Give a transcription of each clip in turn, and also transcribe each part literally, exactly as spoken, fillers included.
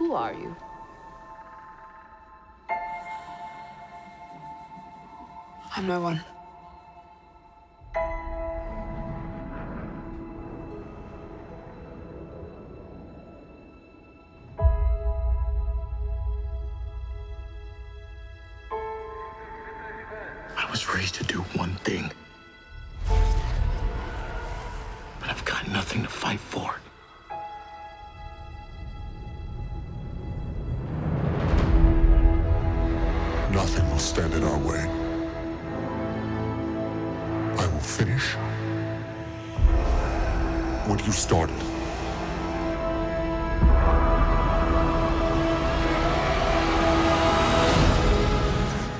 Who are you? I'm no one. I was raised to do one thing. But I've got nothing to fight for. Nothing will stand in our way. I will finish what you started.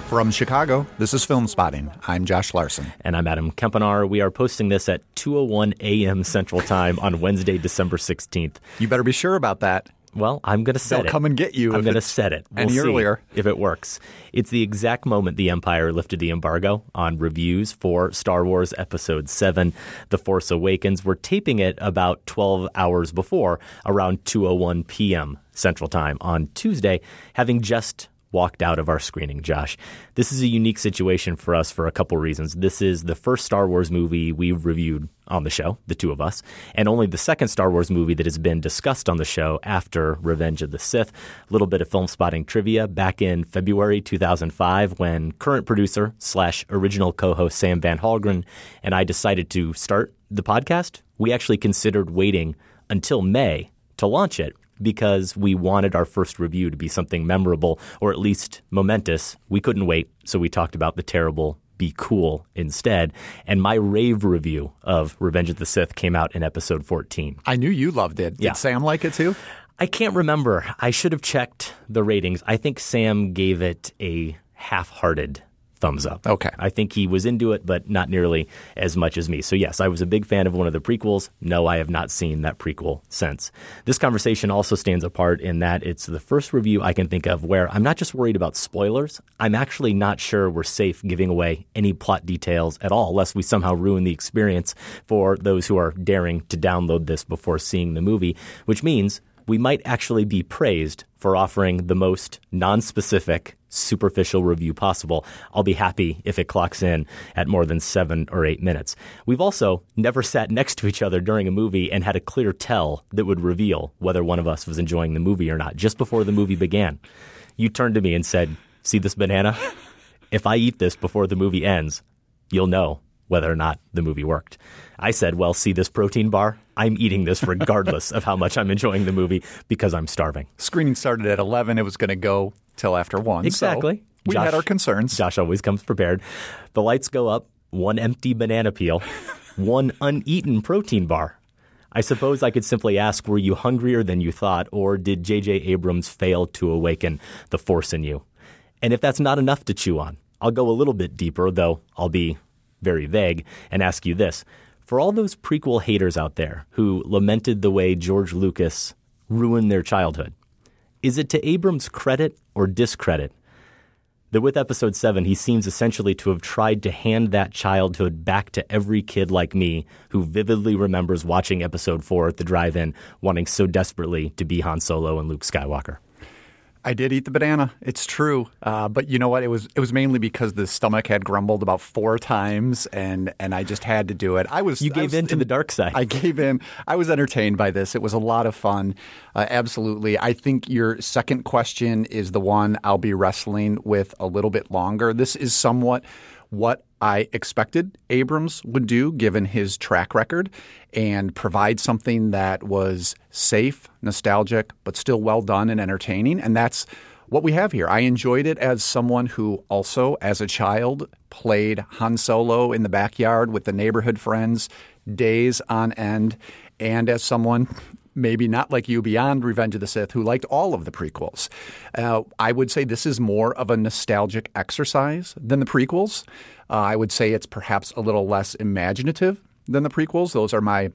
From Chicago, this is Film Spotting. I'm Josh Larson. And I'm Adam Kempinar. We are posting this at two oh one a.m. Central Time on Wednesday, December sixteenth. You better be sure about that. Well, I'm going to set They'll it. They'll come and get you. I'm going to set it. We'll any see earlier. If it works. It's the exact moment the Empire lifted the embargo on reviews for Star Wars Episode seven, The Force Awakens. We're taping it about twelve hours before, around two oh one p.m. Central Time on Tuesday, having just walked out of our screening, Josh. This is a unique situation for us for a couple reasons. This is the first Star Wars movie we've reviewed on the show, the two of us, and only the second Star Wars movie that has been discussed on the show after Revenge of the Sith. A little bit of Film Spotting trivia. Back in February two thousand five, when current producer slash original co-host Sam Van Halgren and I decided to start the podcast, we actually considered waiting until May to launch it, because we wanted our first review to be something memorable or at least momentous. We couldn't wait, so we talked about the terrible Be Cool instead. And my rave review of Revenge of the Sith came out in episode fourteen. I knew you loved it. Did yeah. Sam like it too? I can't remember. I should have checked the ratings. I think Sam gave it a half-hearted thumbs up. Okay. I think he was into it, but not nearly as much as me. So yes, I was a big fan of one of the prequels. No, I have not seen that prequel since. This conversation also stands apart in that it's the first review I can think of where I'm not just worried about spoilers. I'm actually not sure we're safe giving away any plot details at all, lest we somehow ruin the experience for those who are daring to download this before seeing the movie, which means we might actually be praised for offering the most nonspecific, superficial review possible. I'll be happy if it clocks in at more than seven or eight minutes. We've also never sat next to each other during a movie and had a clear tell that would reveal whether one of us was enjoying the movie or not. Just before the movie began, you turned to me and said, "See this banana? If I eat this before the movie ends, you'll know whether or not the movie worked." I said, well, see this protein bar? I'm eating this regardless of how much I'm enjoying the movie because I'm starving. Screening started at eleven. It was going to go till after one. Exactly. So we Josh, had our concerns. Josh always comes prepared. The lights go up, one empty banana peel, one uneaten protein bar. I suppose I could simply ask, were you hungrier than you thought, or did J J. Abrams fail to awaken the Force in you? And if that's not enough to chew on, I'll go a little bit deeper, though I'll be very vague, and ask you this. For all those prequel haters out there who lamented the way George Lucas ruined their childhood, is it to Abrams' credit or discredit that with Episode seven, he seems essentially to have tried to hand that childhood back to every kid like me who vividly remembers watching Episode four at the drive-in, wanting so desperately to be Han Solo and Luke Skywalker? I did eat the banana. It's true. Uh, but you know what? It was it was mainly because the stomach had grumbled about four times, and, and I just had to do it. I was You gave I was, in to the dark side. I gave in. I was entertained by this. It was a lot of fun. Uh, absolutely. I think your second question is the one I'll be wrestling with a little bit longer. This is somewhat what I expected Abrams would do given his track record and provide something that was safe, nostalgic, but still well done and entertaining. And that's what we have here. I enjoyed it as someone who also, as a child, played Han Solo in the backyard with the neighborhood friends days on end, and as someone maybe not like you beyond Revenge of the Sith, who liked all of the prequels. Uh, I would say this is more of a nostalgic exercise than the prequels. Uh, I would say it's perhaps a little less imaginative than the prequels. Those are my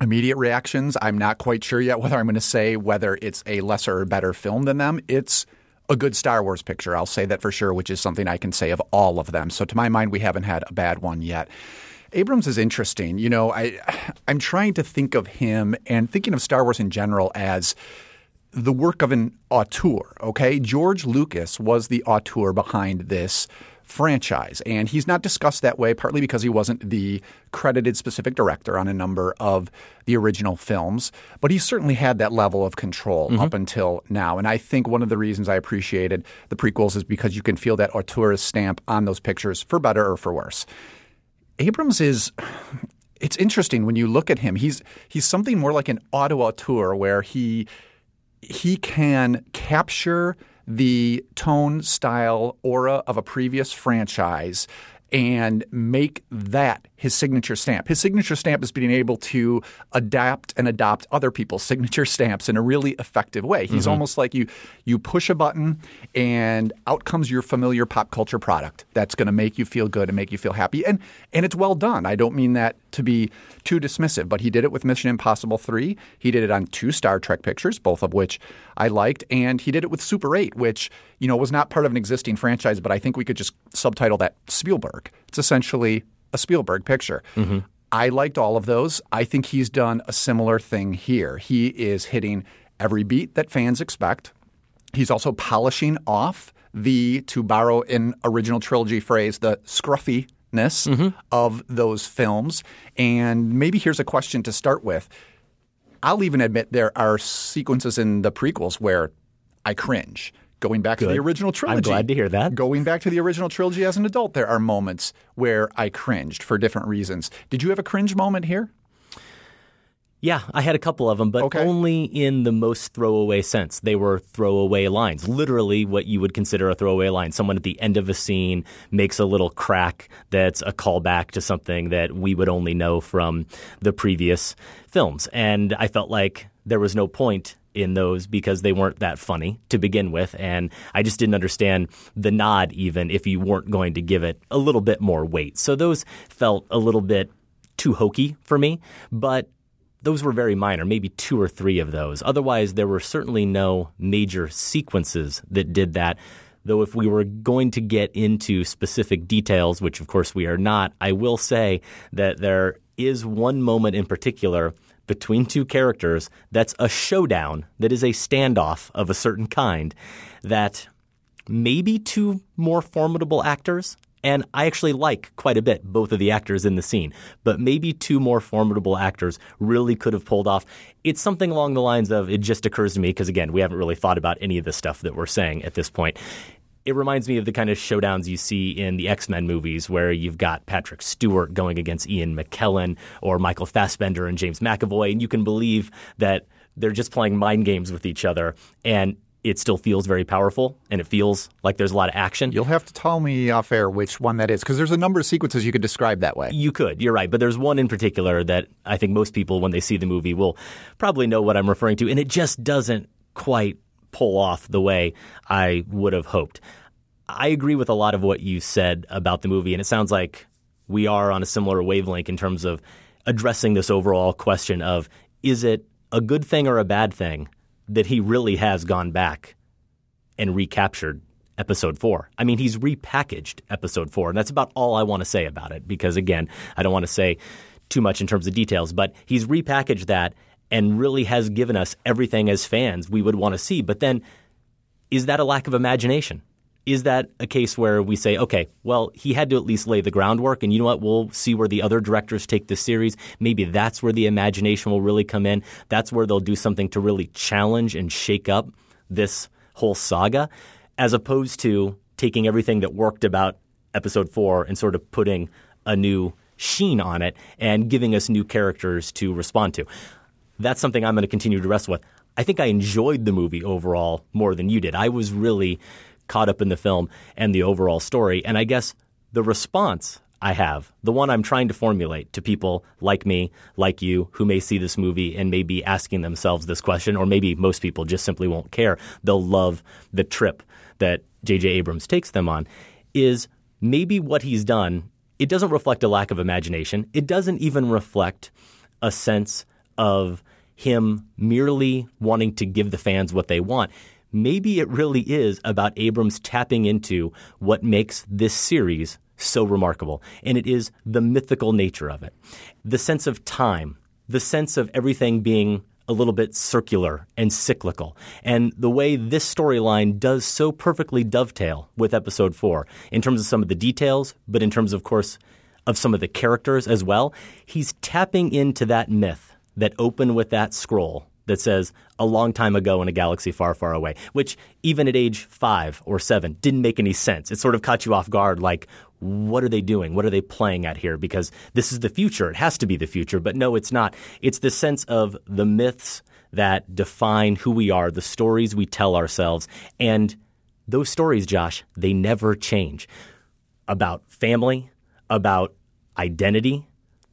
immediate reactions. I'm not quite sure yet whether I'm going to say whether it's a lesser or better film than them. It's a good Star Wars picture. I'll say that for sure, which is something I can say of all of them. So to my mind, we haven't had a bad one yet. Abrams is interesting. You know, I, I'm trying to think of him and thinking of Star Wars in general as the work of an auteur, okay? George Lucas was the auteur behind this franchise, and he's not discussed that way, partly because he wasn't the credited specific director on a number of the original films, but he certainly had that level of control mm-hmm. up until now. And I think one of the reasons I appreciated the prequels is because you can feel that auteurist stamp on those pictures, for better or for worse. Abrams is... It's interesting when you look at him. He's he's something more like an auto-auteur where he he can capture the tone, style, aura of a previous franchise and make that his signature stamp. His signature stamp is being able to adapt and adopt other people's signature stamps in a really effective way. He's mm-hmm. almost like you you push a button and out comes your familiar pop culture product that's going to make you feel good and make you feel happy. And and it's well done. I don't mean that to be too dismissive, but he did it with Mission Impossible three. He did it on two Star Trek pictures, both of which I liked. And he did it with Super eight, which, you know, was not part of an existing franchise, but I think we could just subtitle that Spielberg. It's essentially a Spielberg picture. Mm-hmm. I liked all of those. I think he's done a similar thing here. He is hitting every beat that fans expect. He's also polishing off the, to borrow an original trilogy phrase, the scruffy mm-hmm. of those films. And maybe here's a question to start with. I'll even admit there are sequences in the prequels where I cringe. Going back Good. to the original trilogy. I'm glad to hear that. Going back to the original trilogy as an adult, there are moments where I cringed for different reasons. Did you have a cringe moment here? Yeah, I had a couple of them, but okay. only in the most throwaway sense. They were throwaway lines, literally what you would consider a throwaway line. Someone at the end of a scene makes a little crack that's a callback to something that we would only know from the previous films. And I felt like there was no point in those because they weren't that funny to begin with. And I just didn't understand the nod even if you weren't going to give it a little bit more weight. So those felt a little bit too hokey for me, but those were very minor, maybe two or three of those. Otherwise, there were certainly no major sequences that did that. Though if we were going to get into specific details, which of course we are not, I will say that there is one moment in particular between two characters that's a showdown, that is a standoff of a certain kind, that maybe two more formidable actors, and I actually like quite a bit both of the actors in the scene, but maybe two more formidable actors really could have pulled off. It's something along the lines of, it just occurs to me, because again, we haven't really thought about any of the stuff that we're saying at this point. It reminds me of the kind of showdowns you see in the X-Men movies where you've got Patrick Stewart going against Ian McKellen or Michael Fassbender and James McAvoy, and you can believe that they're just playing mind games with each other, and it still feels very powerful, and it feels like there's a lot of action. You'll have to tell me off air which one that is, because there's a number of sequences you could describe that way. You could. You're right. But there's one in particular that I think most people, when they see the movie, will probably know what I'm referring to, and it just doesn't quite pull off the way I would have hoped. I agree with a lot of what you said about the movie, and it sounds like we are on a similar wavelength in terms of addressing this overall question of, is it a good thing or a bad thing that he really has gone back and recaptured Episode four? I mean, he's repackaged Episode four, and that's about all I want to say about it, because again, I don't want to say too much in terms of details, but he's repackaged that and really has given us everything as fans we would want to see. But then, is that a lack of imagination? Is that a case where we say, okay, well, he had to at least lay the groundwork, and you know what, we'll see where the other directors take this series. Maybe that's where the imagination will really come in. That's where they'll do something to really challenge and shake up this whole saga, as opposed to taking everything that worked about Episode four and sort of putting a new sheen on it and giving us new characters to respond to. That's something I'm going to continue to wrestle with. I think I enjoyed the movie overall more than you did. I was really caught up in the film and the overall story. And I guess the response I have, the one I'm trying to formulate to people like me, like you, who may see this movie and may be asking themselves this question, or maybe most people just simply won't care. They'll love the trip that J J. Abrams takes them on, is maybe what he's done, it doesn't reflect a lack of imagination. It doesn't even reflect a sense of him merely wanting to give the fans what they want. Maybe it really is about Abrams tapping into what makes this series so remarkable, and it is the mythical nature of it. The sense of time, the sense of everything being a little bit circular and cyclical. And the way this storyline does so perfectly dovetail with Episode four in terms of some of the details, but in terms, of course, of some of the characters as well, he's tapping into that myth that opened with that scroll that says a long time ago in a galaxy far, far away, which even at age five or seven didn't make any sense. It sort of caught you off guard, like, what are they doing? What are they playing at here? Because this is the future. It has to be the future. But no, it's not. It's the sense of the myths that define who we are, the stories we tell ourselves. And those stories, Josh, they never change. About family, about identity,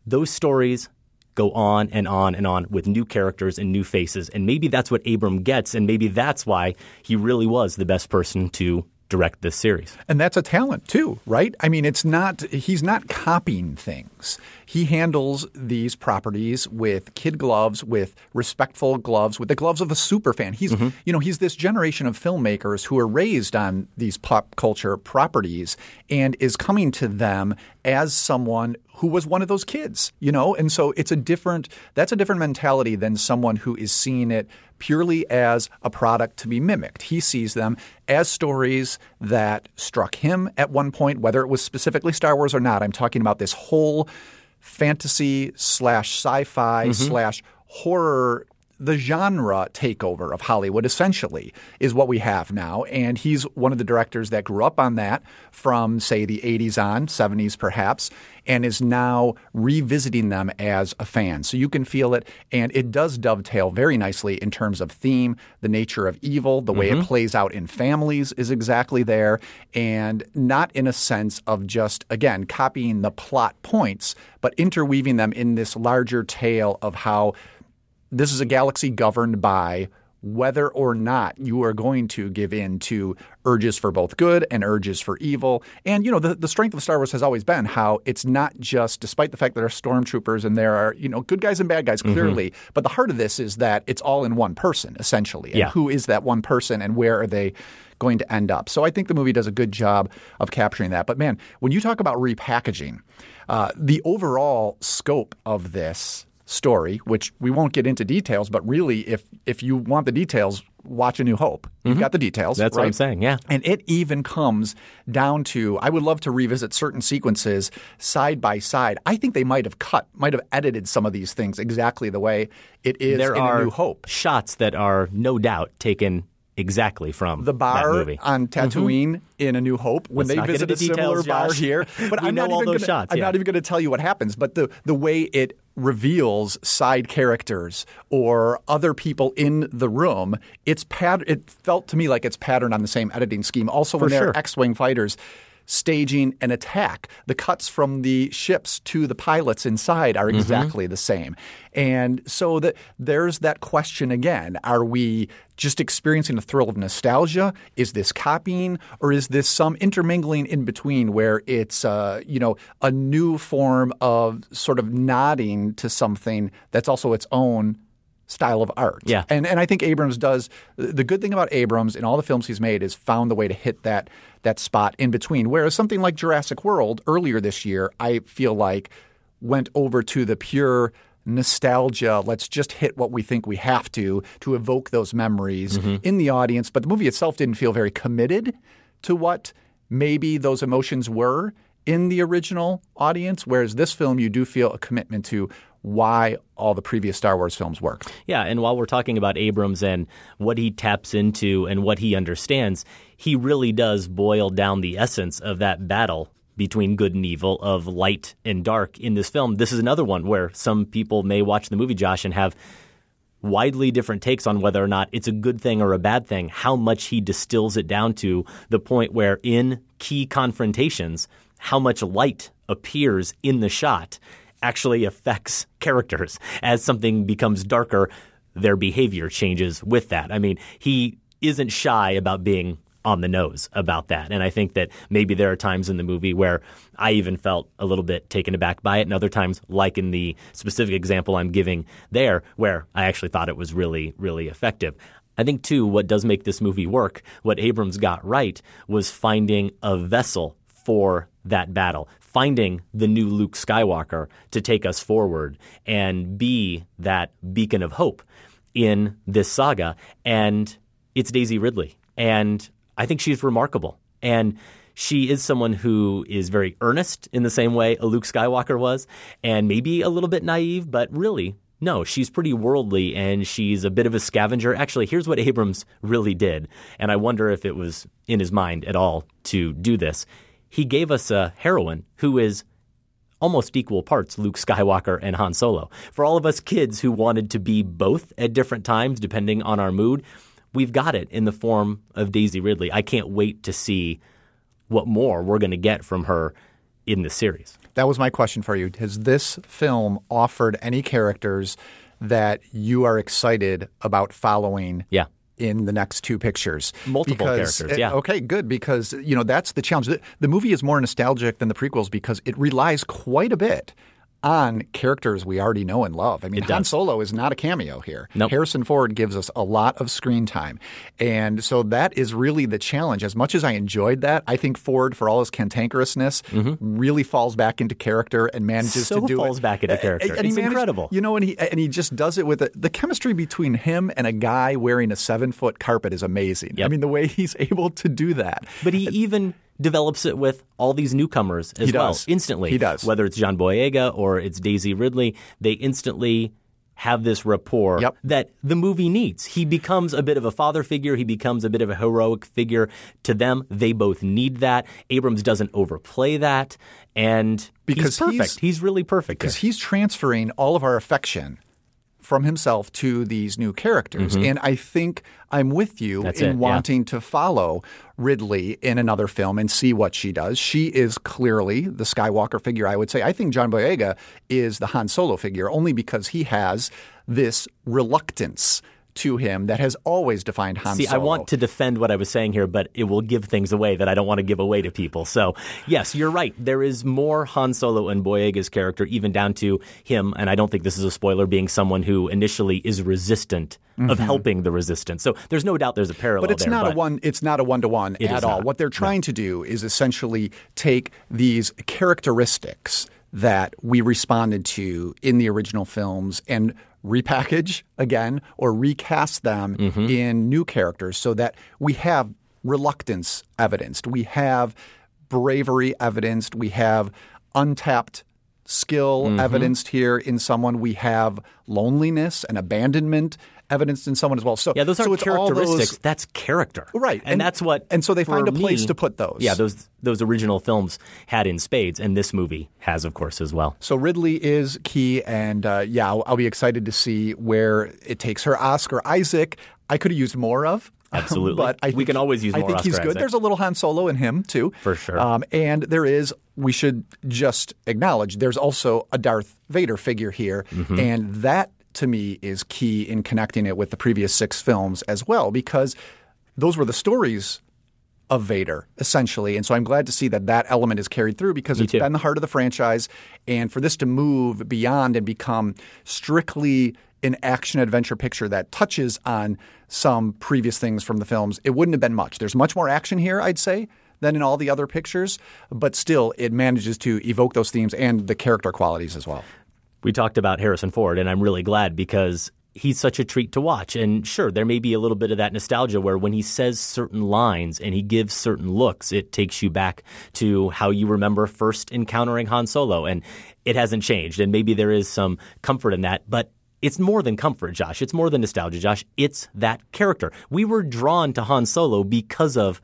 those stories go on and on and on with new characters and new faces. And maybe that's what Abrams gets, and maybe that's why he really was the best person to direct this series. And that's a talent too, right? I mean, it's not – he's not copying things. He handles these properties with kid gloves, with respectful gloves, with the gloves of a superfan. He's mm-hmm. – you know, he's this generation of filmmakers who are raised on these pop culture properties and is coming to them as someone who was one of those kids, you know? And so it's a different – that's a different mentality than someone who is seeing it purely as a product to be mimicked. He sees them as stories that struck him at one point, whether it was specifically Star Wars or not. I'm talking about this whole fantasy slash sci-fi mm-hmm. slash horror. The genre takeover of Hollywood essentially is what we have now. And he's one of the directors that grew up on that from, say, the eighties on, seventies perhaps, and is now revisiting them as a fan. So you can feel it. And it does dovetail very nicely in terms of theme, the nature of evil, the way mm-hmm. it plays out in families is exactly there. And not in a sense of just, again, copying the plot points, but interweaving them in this larger tale of how this is a galaxy governed by whether or not you are going to give in to urges for both good and urges for evil. And, you know, the, the strength of Star Wars has always been how it's not just, despite the fact that there are stormtroopers and there are, you know, good guys and bad guys clearly, mm-hmm. but the heart of this is that it's all in one person essentially. And yeah. who is that one person and where are they going to end up? So I think the movie does a good job of capturing that. But man, when you talk about repackaging, uh, the overall scope of this story, which we won't get into details, but really if if you want the details, watch A New Hope. You've mm-hmm. got the details. That's right? What I'm saying, yeah. And it even comes down to, I would love to revisit certain sequences side by side. I think they might have cut, might have edited some of these things exactly the way it is there in A New Hope. There are shots that are no doubt taken exactly from the bar that movie. On Tatooine mm-hmm. in A New Hope when Let's they visit a details, similar Josh. Bar here. But I'm, not even, gonna, shots, I'm yeah. not even going to tell you what happens. But the the way it reveals side characters or other people in the room, it's pat- it felt to me like it's patterned on the same editing scheme. Also, For when sure. there are X-Wing fighters staging an attack, the cuts from the ships to the pilots inside are exactly mm-hmm. the same. And so that there's that question again. Are we just experiencing the thrill of nostalgia? Is this copying, or is this some intermingling in between where it's uh, you know, a new form of sort of nodding to something that's also its own style of art? Yeah. And and I think Abrams does – the good thing about Abrams in all the films he's made is found the way to hit that that spot in between. Whereas something like Jurassic World earlier this year, I feel like went over to the pure nostalgia. Let's just hit what we think we have to to evoke those memories mm-hmm. in the audience. But the movie itself didn't feel very committed to what maybe those emotions were in the original audience, whereas this film you do feel a commitment to why all the previous Star Wars films work. Yeah, and while we're talking about Abrams and what he taps into and what he understands, he really does boil down the essence of that battle between good and evil, of light and dark in this film. This is another one where some people may watch the movie, Josh, and have widely different takes on whether or not it's a good thing or a bad thing, how much he distills it down to the point where in key confrontations, how much light appears in the shot actually affects characters. As something becomes darker, their behavior changes with that. I mean, he isn't shy about being on the nose about that. And I think that maybe there are times in the movie where I even felt a little bit taken aback by it, and other times, like in the specific example I'm giving there, where I actually thought it was really, really effective. I think, too, what does make this movie work, what Abrams got right, was finding a vessel for that battle, finding the new Luke Skywalker to take us forward and be that beacon of hope in this saga, and it's Daisy Ridley. And I think she's remarkable. And she is someone who is very earnest in the same way a Luke Skywalker was, and maybe a little bit naive, but really, no, she's pretty worldly, and she's a bit of a scavenger. Actually, here's what Abrams really did, and I wonder if it was in his mind at all to do this. He gave us a heroine who is almost equal parts Luke Skywalker and Han Solo. For all of us kids who wanted to be both at different times, depending on our mood, we've got it in the form of Daisy Ridley. I can't wait to see what more we're going to get from her in the series. That was my question for you. Has this film offered any characters that you are excited about following? Yeah. In the next two pictures. Multiple because, characters, yeah. Okay, good, because, you know, that's the challenge. The, the movie is more nostalgic than the prequels because it relies quite a bit on characters we already know and love. I mean, Han Solo is not a cameo here. Nope. Harrison Ford gives us a lot of screen time. And so that is really the challenge. As much as I enjoyed that, I think Ford, for all his cantankerousness, mm-hmm. really falls back into character and manages so to do it. So falls back into character. And, and it's managed, incredible. You know, and he, and he just does it with a, the chemistry between him and a guy wearing a seven-foot carpet is amazing. Yep. I mean, the way he's able to do that. But he even develops it with all these newcomers as well, instantly. He does. Whether it's John Boyega or it's Daisy Ridley, they instantly have this rapport yep. that the movie needs. He becomes a bit of a father figure. He becomes a bit of a heroic figure to them. They both need that. Abrams doesn't overplay that. And because he's perfect. He's, he's really perfect. Because there. He's transferring all of our affection from himself to these new characters. Mm-hmm. And I think I'm with you That's in it, wanting yeah. to follow Ridley in another film and see what she does. She is clearly the Skywalker figure, I would say. I think John Boyega is the Han Solo figure only because he has this reluctance to him that has always defined Han See, Solo. See, I want to defend what I was saying here, but it will give things away that I don't want to give away to people. So, yes, you're right. There is more Han Solo and Boyega's character, even down to him, and I don't think this is a spoiler, being someone who initially is resistant mm-hmm. of helping the resistance. So there's no doubt there's a parallel there. But it's there, not but a one. It's not a one-to-one at all. Not. What they're trying no. to do is essentially take these characteristics that we responded to in the original films and repackage again or recast them mm-hmm. in new characters so that we have reluctance evidenced. We have bravery evidenced. We have untapped skill mm-hmm. evidenced here in someone. We have loneliness and abandonment evidenced in someone as well. So, yeah, those aren't so characteristics. Those, that's character. Right. And, and that's what And so they find a place me, to put those. Yeah, those those original films had in spades, and this movie has, of course, as well. So Ridley is key, and uh, yeah, I'll, I'll be excited to see where it takes her. Oscar Isaac, I could have used more of. Absolutely. But I think, we can always use more Oscar Isaac. I think Oscar he's good. Isaac. There's a little Han Solo in him, too. For sure. Um, and there is, we should just acknowledge, there's also a Darth Vader figure here, mm-hmm. and that to me is key in connecting it with the previous six films as well, because those were the stories of Vader, essentially. And so I'm glad to see that that element is carried through because me it's too. been the heart of the franchise. And for this to move beyond and become strictly an action-adventure picture that touches on some previous things from the films, it wouldn't have been much. There's much more action here, I'd say, than in all the other pictures. But still, it manages to evoke those themes and the character qualities as well. We talked about Harrison Ford, and I'm really glad because he's such a treat to watch. And sure, there may be a little bit of that nostalgia where when he says certain lines and he gives certain looks, it takes you back to how you remember first encountering Han Solo. And it hasn't changed. And maybe there is some comfort in that. But it's more than comfort, Josh. It's more than nostalgia, Josh. It's that character. We were drawn to Han Solo because of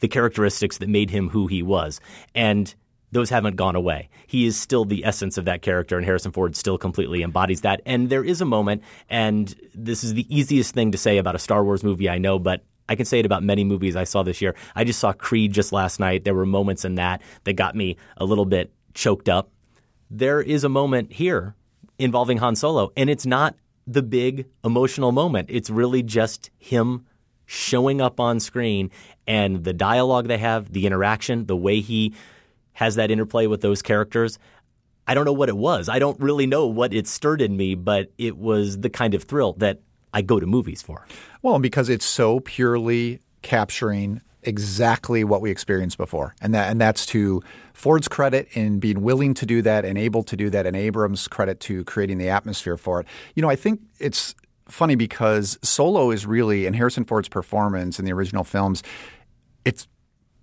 the characteristics that made him who he was. And those haven't gone away. He is still the essence of that character, and Harrison Ford still completely embodies that. And there is a moment, and this is the easiest thing to say about a Star Wars movie, I know, but I can say it about many movies I saw this year. I just saw Creed just last night. There were moments in that that got me a little bit choked up. There is a moment here involving Han Solo, and it's not the big emotional moment. It's really just him showing up on screen, and the dialogue they have, the interaction, the way he has that interplay with those characters. I don't know what it was. I don't really know what it stirred in me, but it was the kind of thrill that I go to movies for. Well, and because it's so purely capturing exactly what we experienced before. And that, and that's to Ford's credit in being willing to do that and able to do that, and Abrams' credit to creating the atmosphere for it. You know, I think it's funny because Solo is really, and Harrison Ford's performance in the original films, it's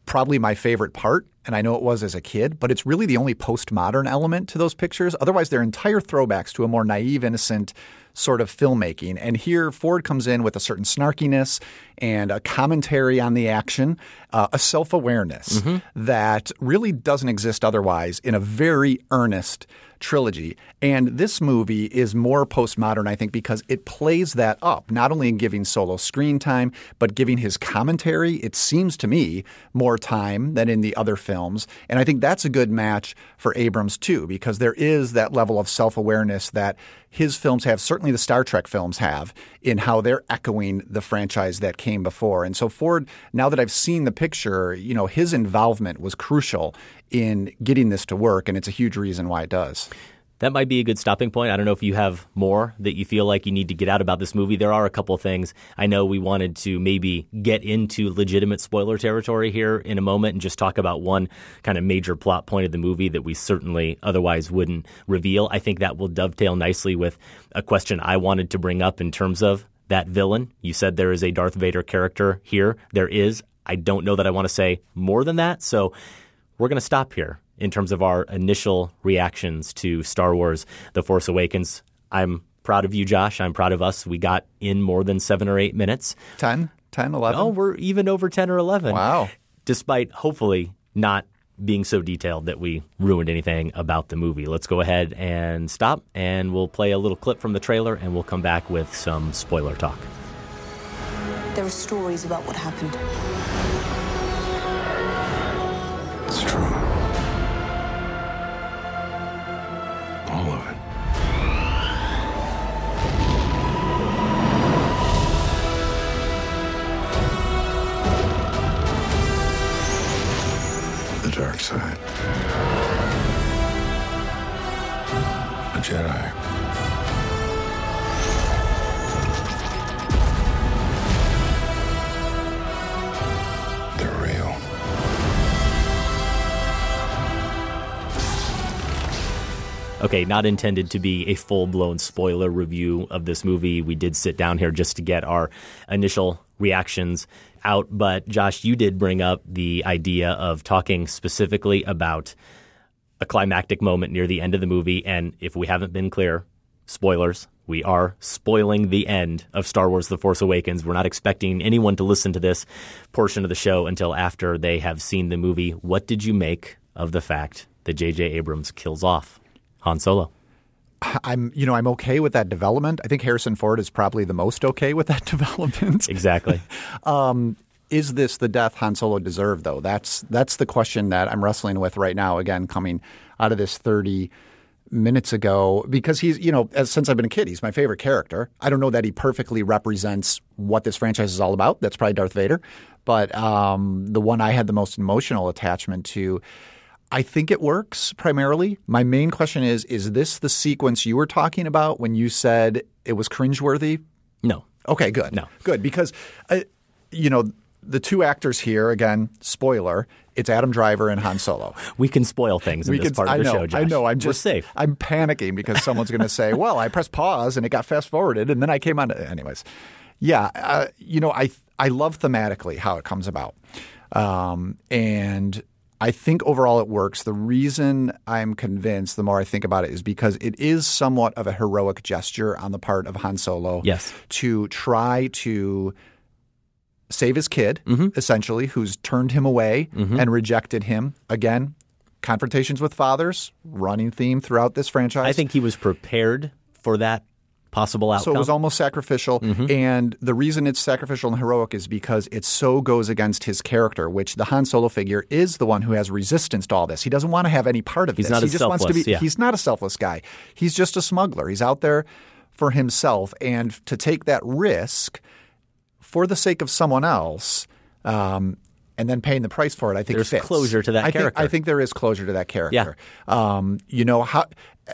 probably my favorite part, and I know it was as a kid, but it's really the only postmodern element to those pictures. Otherwise, they're entire throwbacks to a more naive, innocent sort of filmmaking. And here, Ford comes in with a certain snarkiness and a commentary on the action, uh, a self-awareness mm-hmm. that really doesn't exist otherwise in a very earnest trilogy. And this movie is more postmodern, I think, because it plays that up, not only in giving Solo screen time, but giving his commentary, it seems to me, more time than in the other films. And I think that's a good match for Abrams, too, because there is that level of self-awareness that his films have, certainly the Star Trek films have, in how they're echoing the franchise that came before. And so Ford, now that I've seen the picture, you know, his involvement was crucial in getting this to work, and it's a huge reason why it does. That might be a good stopping point. I don't know if you have more that you feel like you need to get out about this movie. There are a couple of things. I know we wanted to maybe get into legitimate spoiler territory here in a moment and just talk about one kind of major plot point of the movie that we certainly otherwise wouldn't reveal. I think that will dovetail nicely with a question I wanted to bring up in terms of that villain. You said there is a Darth Vader character here. There is. I don't know that I want to say more than that. So we're going to stop here in terms of our initial reactions to Star Wars: The Force Awakens. I'm proud of you, Josh. I'm proud of us. We got in more than seven or eight minutes. Ten? Ten? Eleven? Oh, we're even over ten or eleven. Wow. Despite hopefully not being so detailed that we ruined anything about the movie. Let's go ahead and stop, and we'll play a little clip from the trailer, and we'll come back with some spoiler talk. There are stories about what happened. It's true. All of it. The dark side. A Jedi. They're real. Okay, not intended to be a full-blown spoiler review of this movie. We did sit down here just to get our initial reactions out. But, Josh, you did bring up the idea of talking specifically about a climactic moment near the end of the movie. And if we haven't been clear, spoilers. We are spoiling the end of Star Wars: The Force Awakens. We're not expecting anyone to listen to this portion of the show until after they have seen the movie. What did you make of the fact that J J. Abrams kills off Han Solo? I'm, you know, I'm okay with that development. I think Harrison Ford is probably the most okay with that development. Exactly. um, is this the death Han Solo deserved, though? That's that's the question that I'm wrestling with right now. Again, coming out of this thirty minutes ago, because he's, you know, as, since I've been a kid, he's my favorite character. I don't know that he perfectly represents what this franchise is all about. That's probably Darth Vader, but um, the one I had the most emotional attachment to. I think it works primarily. My main question is, is this the sequence you were talking about when you said it was cringeworthy? No. Okay, good. No. Good, because, uh, you know, the two actors here, again, spoiler, it's Adam Driver and Han Solo. We can spoil things in we this can, part of I the know, show, Josh. I know. I'm just, We're safe. I'm panicking because someone's going to say, well, I pressed pause and it got fast-forwarded and then I came on to – anyways. Yeah, uh, you know, I, I love thematically how it comes about. Um, and – I think overall it works. The reason I'm convinced, the more I think about it, is because it is somewhat of a heroic gesture on the part of Han Solo. Yes. To try to save his kid, mm-hmm. essentially, who's turned him away mm-hmm. and rejected him. Again, confrontations with fathers, running theme throughout this franchise. I think he was prepared for that possible outcome. So it was almost sacrificial. Mm-hmm. And the reason it's sacrificial and heroic is because it so goes against his character, which the Han Solo figure is the one who has resistance to all this. He doesn't want to have any part of he's this. Not he just selfless, wants to be yeah. He's not a selfless guy. He's just a smuggler. He's out there for himself. And to take that risk for the sake of someone else, um, and then paying the price for it, I think There's fits. closure to that I character. Think, I think there is closure to that character. Yeah. Um, you know, how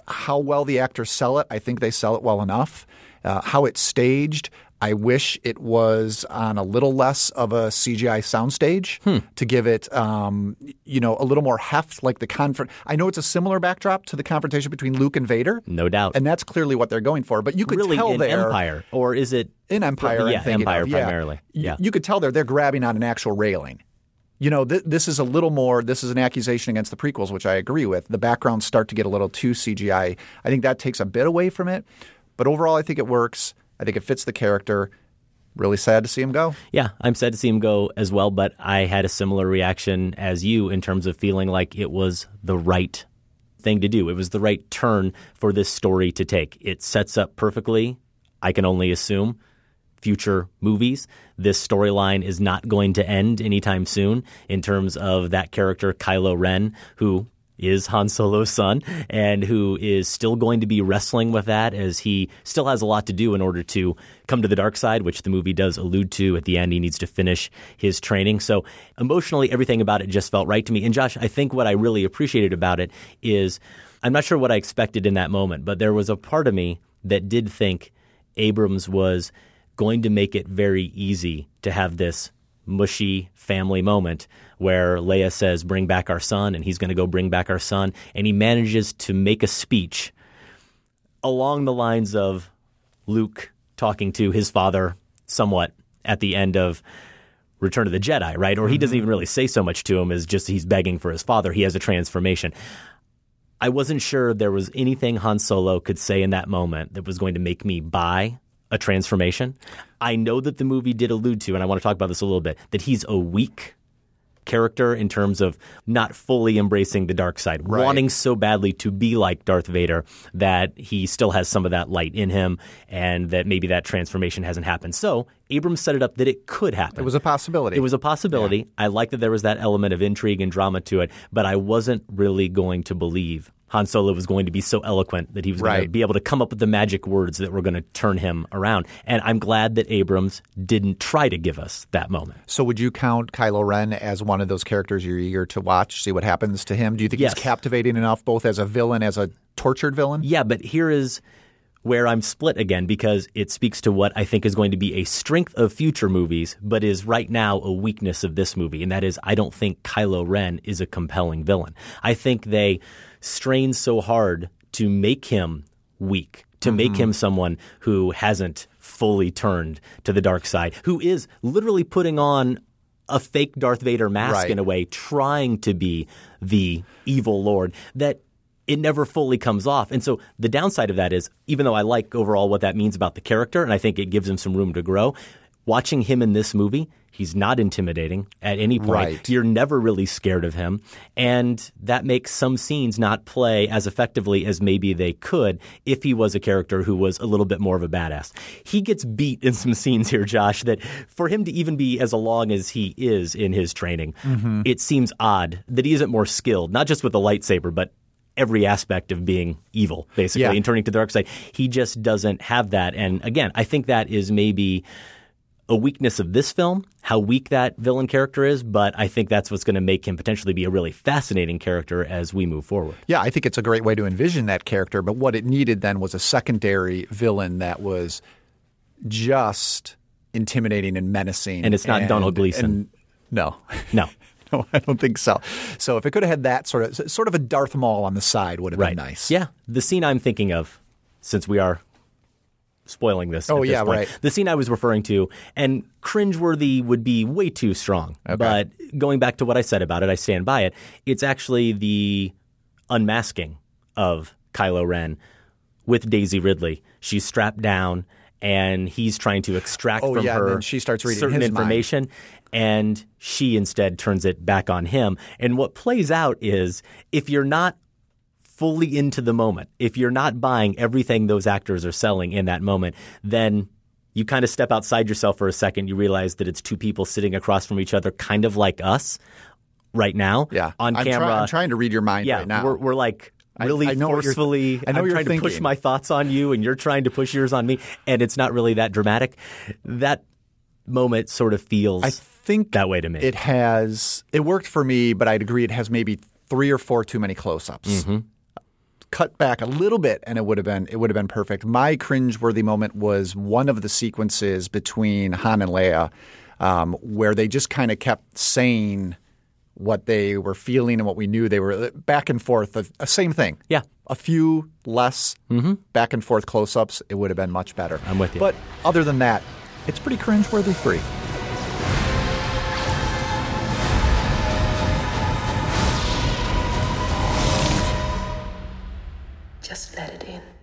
how well the actors sell it, I think they sell it well enough. Uh, how it's staged, I wish it was on a little less of a C G I soundstage hmm. to give it, um, you know, a little more heft. Like the conf- I know it's a similar backdrop to the confrontation between Luke and Vader, no doubt, and that's clearly what they're going for. But you could really tell in there, Empire, or is it in Empire? Yeah, Empire of, yeah, primarily. Yeah, you, you could tell there they're grabbing on an actual railing. You know, th- this is a little more – this is an accusation against the prequels, which I agree with. The backgrounds start to get a little too C G I. I think that takes a bit away from it. But overall, I think it works. I think it fits the character. Really sad to see him go. Yeah, I'm sad to see him go as well, but I had a similar reaction as you in terms of feeling like it was the right thing to do. It was the right turn for this story to take. It sets up perfectly, I can only assume, future movies. This storyline is not going to end anytime soon in terms of that character, Kylo Ren, who is Han Solo's son and who is still going to be wrestling with that, as he still has a lot to do in order to come to the dark side, which the movie does allude to at the end. He needs to finish his training. So emotionally, everything about it just felt right to me. And Josh, I think what I really appreciated about it is, I'm not sure what I expected in that moment, but there was a part of me that did think Abrams was going to make it very easy to have this mushy family moment where Leia says, bring back our son, and he's going to go bring back our son. And he manages to make a speech along the lines of Luke talking to his father somewhat at the end of Return of the Jedi, right? Or he doesn't even really say so much to him as just he's begging for his father. He has a transformation. I wasn't sure there was anything Han Solo could say in that moment that was going to make me buy a transformation. I know that the movie did allude to, and I want to talk about this a little bit, that he's a weak character in terms of not fully embracing the dark side, right, wanting so badly to be like Darth Vader that he still has some of that light in him, and that maybe that transformation hasn't happened. So Abrams set it up that it could happen. It was a possibility. It was a possibility. Yeah. I like that there was that element of intrigue and drama to it, but I wasn't really going to believe Han Solo was going to be so eloquent that he was right. going to be able to come up with the magic words that were going to turn him around. And I'm glad that Abrams didn't try to give us that moment. So would you count Kylo Ren as one of those characters you're eager to watch, see what happens to him? Do you think yes. he's captivating enough both as a villain, as a tortured villain? Yeah, but here is where I'm split again, because it speaks to what I think is going to be a strength of future movies, but is right now a weakness of this movie. And that is, I don't think Kylo Ren is a compelling villain. I think they strain so hard to make him weak, to mm-hmm. make him someone who hasn't fully turned to the dark side, who is literally putting on a fake Darth Vader mask right. in a way, trying to be the evil lord, that it never fully comes off. And so the downside of that is, even though I like overall what that means about the character, and I think it gives him some room to grow, watching him in this movie, he's not intimidating at any point. Right. You're never really scared of him. And that makes some scenes not play as effectively as maybe they could if he was a character who was a little bit more of a badass. He gets beat in some scenes here, Josh, that for him to even be as along as he is in his training, mm-hmm. it seems odd that he isn't more skilled, not just with the lightsaber, but every aspect of being evil, basically, yeah. and turning to the dark side. He just doesn't have that. And again, I think that is maybe a weakness of this film, how weak that villain character is, but I think that's what's going to make him potentially be a really fascinating character as we move forward. Yeah, I think it's a great way to envision that character, but what it needed then was a secondary villain that was just intimidating and menacing. And it's not and, Donald Gleason. And, no. No. No, I don't think so. So if it could have had that sort of sort of a Darth Maul on the side would have right. been nice. Yeah. The scene I'm thinking of, since we are spoiling this. Oh, at yeah, this point, right. The scene I was referring to, and cringeworthy would be way too strong. Okay. But going back to what I said about it, I stand by it. It's actually the unmasking of Kylo Ren with Daisy Ridley. She's strapped down, and he's trying to extract oh, from yeah, her and then she starts reading certain his information, mind. And she instead turns it back on him. And what plays out is, if you're not fully into the moment, if you're not buying everything those actors are selling in that moment, then you kind of step outside yourself for a second. You realize that it's two people sitting across from each other, kind of like us right now yeah. on I'm camera. Try, I'm trying to read your mind yeah, right now. We're, we're like... Really I, I know forcefully, I know I'm trying thinking. to push my thoughts on you, and you're trying to push yours on me, and it's not really that dramatic. That moment sort of feels I think that way to me. It has – it worked for me, but I'd agree it has maybe three or four too many close-ups. Mm-hmm. cut back a little bit and it would have been it would have been perfect. My cringeworthy moment was one of the sequences between Han and Leia um, where they just kind of kept saying what they were feeling and what we knew. They were back and forth, the same thing. Yeah. A few less mm-hmm. back and forth close-ups. It would have been much better. I'm with you. But other than that, it's pretty cringeworthy free. Just let it in.